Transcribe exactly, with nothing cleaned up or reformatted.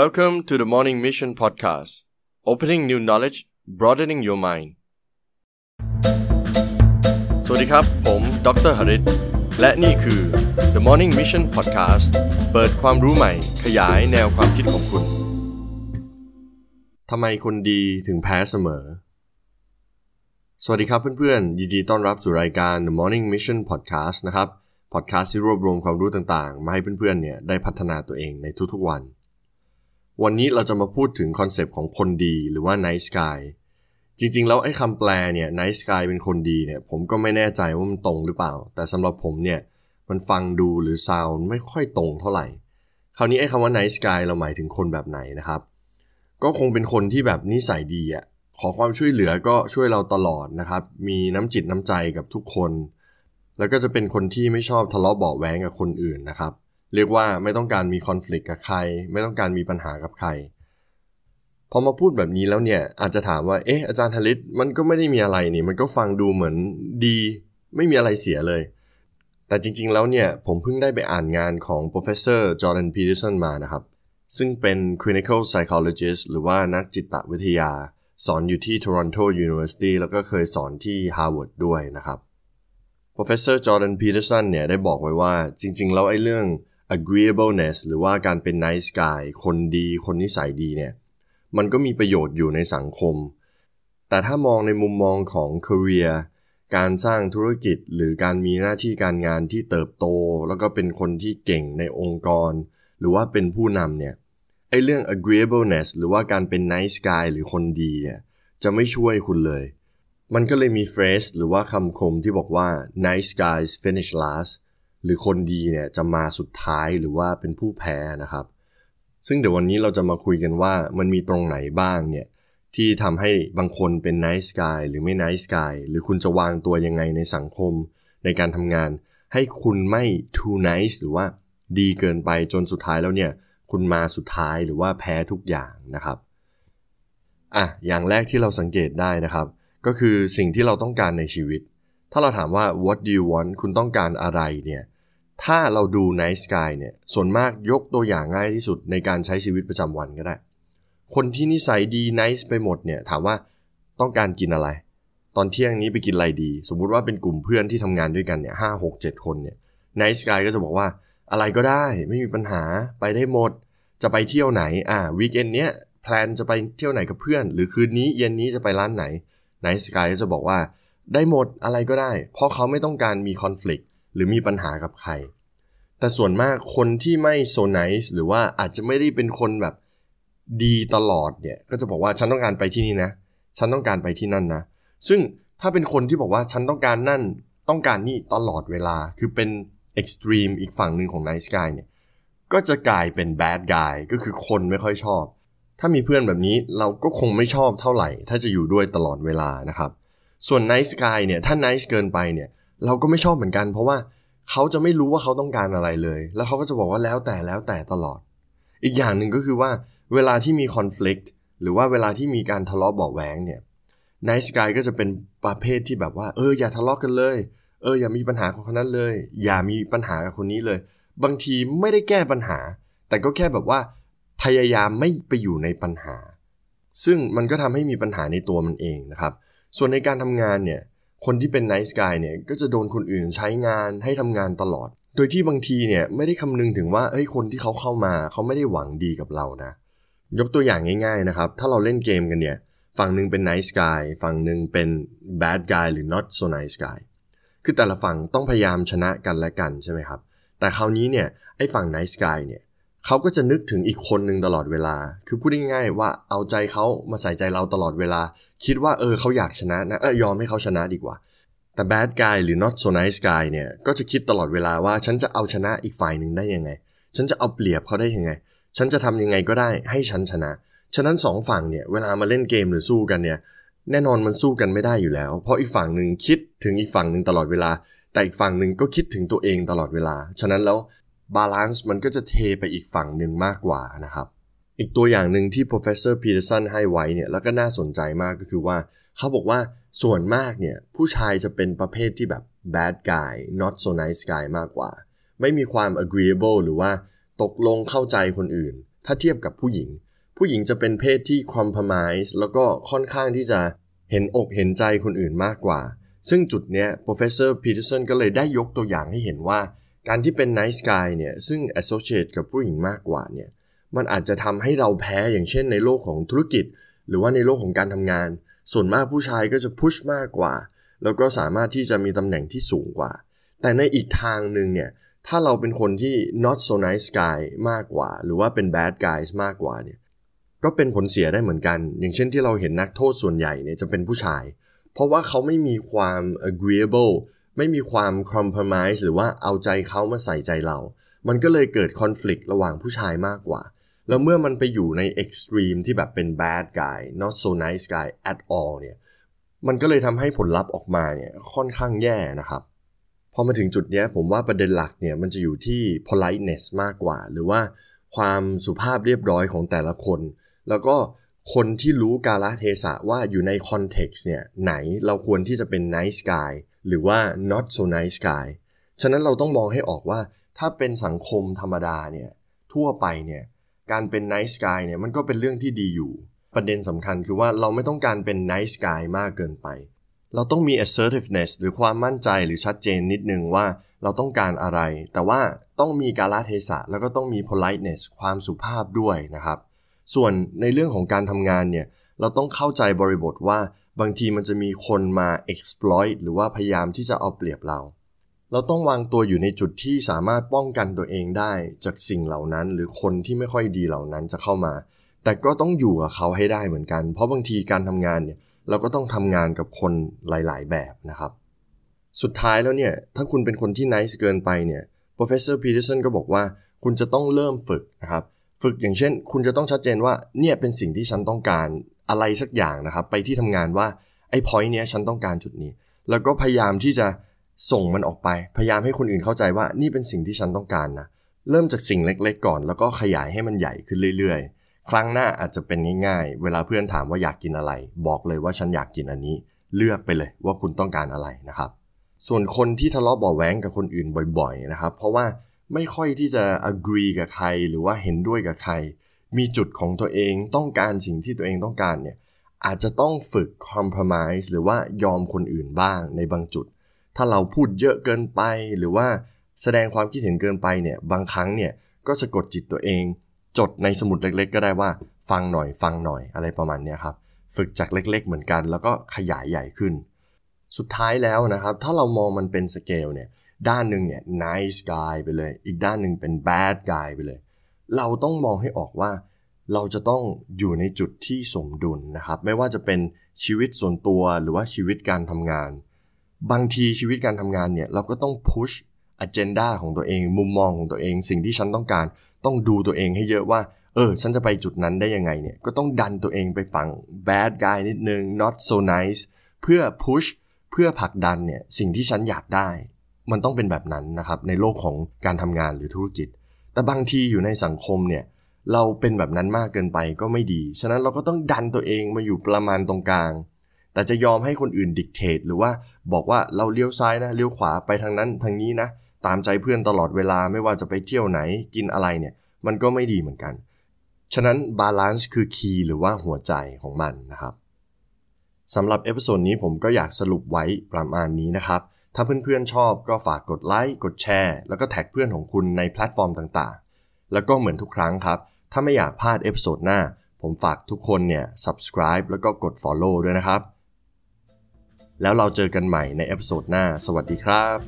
Welcome to the Morning Mission Podcast. Opening new knowledge, broadening your mind. สวัสดีครับผมดร.หฤทธิ์และนี่คือ The Morning Mission Podcast เปิดความรู้ใหม่ขยายแนวความคิดของคุณทำไมคนดีถึงแพ้เสมอสวัสดีครับเพื่อนๆยินดีต้อนรับสู่รายการ The Morning Mission Podcast นะครับ Podcast ที่รวบรวมความรู้ต่างๆมาให้เพื่อนๆเนี่ยได้พัฒนาตัวเองในทุกๆวันวันนี้เราจะมาพูดถึงคอนเซปต์ของคนดีหรือว่า nice guy จริงๆแล้วไอ้คำแปลเนี่ย nice guy เป็นคนดีเนี่ยผมก็ไม่แน่ใจว่ามันตรงหรือเปล่าแต่สำหรับผมเนี่ยมันฟังดูหรือ sound ไม่ค่อยตรงเท่าไหร่คราวนี้ไอ้คำว่า nice guy เราหมายถึงคนแบบไหนนะครับก็คงเป็นคนที่แบบนิสัยดีอ่ะขอความช่วยเหลือก็ช่วยเราตลอดนะครับมีน้ำจิตน้ำใจกับทุกคนแล้วก็จะเป็นคนที่ไม่ชอบทะเลาะเบาะแว้งกับคนอื่นนะครับเรียกว่าไม่ต้องการมีคอนฟลิกต์กับใครไม่ต้องการมีปัญหากับใครพอมาพูดแบบนี้แล้วเนี่ยอาจจะถามว่าเอ๊ะอาจารย์หฤทธิ์มันก็ไม่ได้มีอะไรนี่มันก็ฟังดูเหมือนดีไม่มีอะไรเสียเลยแต่จริงๆแล้วเนี่ยผมเพิ่งได้ไปอ่านงานของ Professor Jordan Peterson มานะครับซึ่งเป็น clinical psychologist หรือว่านักจิตวิทยาสอนอยู่ที่ Toronto University แล้วก็เคยสอนที่ Harvard ด้วยนะครับ Professor Jordan Peterson เนี่ยได้บอกไว้ว่าจริงๆแล้วไอ้เรื่องagreeableness หรือว่าการเป็น nice guy คนดีคนนิสัยดีเนี่ยมันก็มีประโยชน์อยู่ในสังคมแต่ถ้ามองในมุมมองของ career การสร้างธุรกิจหรือการมีหน้าที่การงานที่เติบโตแล้วก็เป็นคนที่เก่งในองค์กรหรือว่าเป็นผู้นำเนี่ยไอ้เรื่อง agreeableness หรือว่าการเป็น nice guy หรือคนดีเนี่ยจะไม่ช่วยคุณเลยมันก็เลยมี phrase หรือว่าคำคมที่บอกว่า nice guys finish lastหรือคนดีเนี่ยจะมาสุดท้ายหรือว่าเป็นผู้แพ้นะครับซึ่งเดี๋ยววันนี้เราจะมาคุยกันว่ามันมีตรงไหนบ้างเนี่ยที่ทำให้บางคนเป็น nice guy หรือไม่ nice guy หรือคุณจะวางตัวยังไงในสังคมในการทำงานให้คุณไม่ too nice หรือว่าดีเกินไปจนสุดท้ายแล้วเนี่ยคุณมาสุดท้ายหรือว่าแพ้ทุกอย่างนะครับอ่ะอย่างแรกที่เราสังเกตได้นะครับก็คือสิ่งที่เราต้องการในชีวิตถ้าเราถามว่า what do you want คุณต้องการอะไรเนี่ยถ้าเราดู nice guy เนี่ยส่วนมากยกตัวอย่างง่ายที่สุดในการใช้ชีวิตประจำวันก็ได้คนที่นิสัยดี nice ไปหมดเนี่ยถามว่าต้องการกินอะไรตอนเที่ยงนี้ไปกินอะไรดีสมมุติว่าเป็นกลุ่มเพื่อนที่ทำงานด้วยกันเนี่ยห้า หก เจ็ดคนเนี่ย nice guy ก็จะบอกว่าอะไรก็ได้ไม่มีปัญหาไปได้หมดจะไปเที่ยวไหนอ่า weekend เนี้ยแพลนจะไปเที่ยวไหนกับเพื่อนหรือคืนนี้เย็นนี้จะไปร้านไหน nice guy ก็จะบอกว่าได้หมดอะไรก็ได้เพราะเขาไม่ต้องการมีคอนฟลิกต์หรือมีปัญหากับใครแต่ส่วนมากคนที่ไม่โซไนซ์หรือว่าอาจจะไม่ได้เป็นคนแบบดีตลอดเนี่ยก็จะบอกว่าฉันต้องการไปที่นี่นะฉันต้องการไปที่นั่นนะซึ่งถ้าเป็นคนที่บอกว่าฉันต้องการนั่นต้องการนี่ตลอดเวลาคือเป็นเอ็กซ์ตรีมอีกฝั่งหนึ่งของไนซ์กายเนี่ยก็จะกลายเป็นแบดกายก็คือคนไม่ค่อยชอบถ้ามีเพื่อนแบบนี้เราก็คงไม่ชอบเท่าไหร่ถ้าจะอยู่ด้วยตลอดเวลานะครับส่วน nice guy เนี่ยถ้า nice เกินไปเนี่ยเราก็ไม่ชอบเหมือนกันเพราะว่าเขาจะไม่รู้ว่าเขาต้องการอะไรเลยแล้วเขาก็จะบอกว่าแล้วแต่แล้วแต่ตลอดอีกอย่างหนึ่งก็คือว่าเวลาที่มี conflict หรือว่าเวลาที่มีการทะเลาะเบาะแว้งเนี่ย nice guy ก็จะเป็นประเภทที่แบบว่าเอออย่าทะเลาะกันเลยเอออย่ามีปัญหากับคนนั้นเลยอย่ามีปัญหากับคนนี้เลยบางทีไม่ได้แก้ปัญหาแต่ก็แค่แบบว่าพยายามไม่ไปอยู่ในปัญหาซึ่งมันก็ทำให้มีปัญหาในตัวมันเองนะครับส่วนในการทำงานเนี่ยคนที่เป็น nice guy เนี่ยก็จะโดนคนอื่นใช้งานให้ทำงานตลอดโดยที่บางทีเนี่ยไม่ได้คำนึงถึงว่าเอ้ยคนที่เขาเข้ามาเขาไม่ได้หวังดีกับเรานะยกตัวอย่างง่ายๆนะครับถ้าเราเล่นเกมกันเนี่ยฝั่งนึงเป็น nice guy ฝั่งนึงเป็น bad guy หรือ not so nice guy คือแต่ละฝั่งต้องพยายามชนะกันและกันใช่ไหมครับแต่คราวนี้เนี่ยไอ้ฝั่ง nice guy เนี่ยเขาก็จะนึกถึงอีกคนนึงตลอดเวลาคือพูดง่ายๆว่าเอาใจเขามาใส่ใจเราตลอดเวลาคิดว่าเออเขาอยากชนะนะเออยอมให้เขาชนะดีกว่าแต่ bad guy หรือ not so nice guy เนี่ยก็จะคิดตลอดเวลาว่าฉันจะเอาชนะอีกฝ่ายนึงได้ยังไงฉันจะเอาเปรียบเขาได้ยังไงฉันจะทำยังไงก็ได้ให้ฉันชนะฉะนั้นสองฝั่งเนี่ยเวลามาเล่นเกมหรือสู้กันเนี่ยแน่นอนมันสู้กันไม่ได้อยู่แล้วเพราะอีกฝั่งนึงคิดถึงอีกฝั่งนึงตลอดเวลาแต่อีกฝั่งนึงก็คิดถึงตัวเองตลอดเวลาฉะนั้นแล้วบาลานซ์มันก็จะเทไปอีกฝั่งหนึ่งมากกว่านะครับอีกตัวอย่างหนึ่งที่ Professor Peterson ให้ไว้เนี่ยแล้วก็น่าสนใจมากก็คือว่าเขาบอกว่าส่วนมากเนี่ยผู้ชายจะเป็นประเภทที่แบบ bad guy not so nice guy มากกว่าไม่มีความ agreeable หรือว่าตกลงเข้าใจคนอื่น ถ้าเทียบกับผู้หญิงผู้หญิงจะเป็นเพศที่คอมโพไมซ์แล้วก็ค่อนข้างที่จะเห็นอกเห็นใจคนอื่นมากกว่าซึ่งจุดเนี้ย Professor Peterson ก็เลยได้ยกตัวอย่างให้เห็นว่าการที่เป็น nice guy เนี่ยซึ่ง associate กับผู้หญิงมากกว่าเนี่ยมันอาจจะทำให้เราแพ้อย่างเช่นในโลกของธุรกิจหรือว่าในโลกของการทำงานส่วนมากผู้ชายก็จะ push มากกว่าแล้วก็สามารถที่จะมีตำแหน่งที่สูงกว่าแต่ในอีกทางนึงเนี่ยถ้าเราเป็นคนที่ not so nice guy มากกว่าหรือว่าเป็น bad guys มากกว่าเนี่ยก็เป็นผลเสียได้เหมือนกันอย่างเช่นที่เราเห็นนักโทษส่วนใหญ่เนี่ยจะเป็นผู้ชายเพราะว่าเขาไม่มีความ agreeable ไม่มีความ compromise หรือว่าเอาใจเขามาใส่ใจเรามันก็เลยเกิด conflict ระหว่างผู้ชายมากกว่าแล้วเมื่อมันไปอยู่ใน extreme ที่แบบเป็น bad guy not so nice guy at all เนี่ยมันก็เลยทำให้ผลลัพธ์ออกมาเนี่ยค่อนข้างแย่นะครับพอมาถึงจุดนี้ผมว่าประเด็นหลักเนี่ยมันจะอยู่ที่ politeness มากกว่าหรือว่าความสุภาพเรียบร้อยของแต่ละคนแล้วก็คนที่รู้กาลเทศะว่าอยู่ในคอนเท็กซ์เนี่ยไหนเราควรที่จะเป็น nice guy หรือว่า not so nice guy ฉะนั้นเราต้องมองให้ออกว่าถ้าเป็นสังคมธรรมดาเนี่ยทั่วไปเนี่ยการเป็น nice guy เนี่ยมันก็เป็นเรื่องที่ดีอยู่ประเด็นสำคัญคือว่าเราไม่ต้องการเป็น nice guy มากเกินไปเราต้องมี assertiveness หรือความมั่นใจหรือชัดเจนนิดนึงว่าเราต้องการอะไรแต่ว่าต้องมีกาลเทศะแล้วก็ต้องมี politeness ความสุภาพด้วยนะครับส่วนในเรื่องของการทำงานเนี่ยเราต้องเข้าใจบริบทว่าบางทีมันจะมีคนมา exploit หรือว่าพยายามที่จะเอาเปรียบเราเราต้องวางตัวอยู่ในจุดที่สามารถป้องกันตัวเองได้จากสิ่งเหล่านั้นหรือคนที่ไม่ค่อยดีเหล่านั้นจะเข้ามาแต่ก็ต้องอยู่กับเขาให้ได้เหมือนกันเพราะบางทีการทำงานเนี่ยเราก็ต้องทำงานกับคนหลายๆแบบนะครับสุดท้ายแล้วเนี่ยถ้าคุณเป็นคนที่ nice เกินไปเนี่ย Professor Peterson ก็บอกว่าคุณจะต้องเริ่มฝึกนะครับฝึกอย่างเช่นคุณจะต้องชัดเจนว่าเนี่ยเป็นสิ่งที่ฉันต้องการอะไรสักอย่างนะครับไปที่ทำงานว่าไอ้ point เนี้ยฉันต้องการจุดนี้แล้วก็พยายามที่จะส่งมันออกไปพยายามให้คนอื่นเข้าใจว่านี่เป็นสิ่งที่ฉันต้องการนะเริ่มจากสิ่งเล็กๆก่อนแล้วก็ขยายให้มันใหญ่ขึ้นเรื่อยๆครั้งหน้าอาจจะเป็นง่ายๆเวลาเพื่อนถามว่าอยากกินอะไรบอกเลยว่าฉันอยากกินอันนี้เลือกไปเลยว่าคุณต้องการอะไรนะครับส่วนคนที่ทะเลาะเบาะแว้งกับคนอื่นบ่อยๆนะครับเพราะว่าไม่ค่อยที่จะ agree กับใครหรือว่าเห็นด้วยกับใครมีจุดของตัวเองต้องการสิ่งที่ตัวเองต้องการเนี่ยอาจจะต้องฝึก compromise หรือว่ายอมคนอื่นบ้างในบางจุดถ้าเราพูดเยอะเกินไปหรือว่าแสดงความคิดเห็นเกินไปเนี่ยบางครั้งเนี่ยก็สะกดจิตตัวเองจดในสมุดเล็กๆก็ได้ว่าฟังหน่อยฟังหน่อยอะไรประมาณเนี้ยครับฝึกจากเล็กๆเหมือนกันแล้วก็ขยายใหญ่ขึ้นสุดท้ายแล้วนะครับถ้าเรามองมันเป็นสเกลเนี่ยด้านหนึ่งเนี่ย nice guy ไปเลยอีกด้านหนึ่งเป็น bad guy ไปเลยเราต้องมองให้ออกว่าเราจะต้องอยู่ในจุดที่สมดุลนะครับไม่ว่าจะเป็นชีวิตส่วนตัวหรือว่าชีวิตการทำงานบางทีชีวิตการทำงานเนี่ยเราก็ต้อง push agenda ของตัวเองมุมมองของตัวเองสิ่งที่ฉันต้องการต้องดูตัวเองให้เยอะว่าเออฉันจะไปจุดนั้นได้ยังไงเนี่ยก็ต้องดันตัวเองไปฝั่ง bad guy นิดนึง not so nice เพื่อ push เพื่อผลักดันเนี่ยสิ่งที่ฉันอยากได้มันต้องเป็นแบบนั้นนะครับในโลกของการทำงานหรือธุรกิจแต่บางทีอยู่ในสังคมเนี่ยเราเป็นแบบนั้นมากเกินไปก็ไม่ดีฉะนั้นเราก็ต้องดันตัวเองมาอยู่ประมาณตรงกลางแต่จะยอมให้คนอื่นดิกเทตหรือว่าบอกว่าเราเลี้ยวซ้ายนะเลี้ยวขวาไปทางนั้นทางนี้นะตามใจเพื่อนตลอดเวลาไม่ว่าจะไปเที่ยวไหนกินอะไรเนี่ยมันก็ไม่ดีเหมือนกันฉะนั้นบาลานซ์คือคีย์หรือว่าหัวใจของมันนะครับสำหรับเอพิโซดนี้ผมก็อยากสรุปไว้ประมาณนี้นะครับถ้าเพื่อนๆชอบก็ฝากกดไลค์กดแชร์แล้วก็แท็กเพื่อนของคุณในแพลตฟอร์มต่างๆแล้วก็เหมือนทุกครั้งครับถ้าไม่อยากพลาดเอพิโซดหน้าผมฝากทุกคนเนี่ย subscribe แล้วก็กด follow ด้วยนะครับแล้วเราเจอกันใหม่ในเอพิโซดหน้าสวัสดีครับ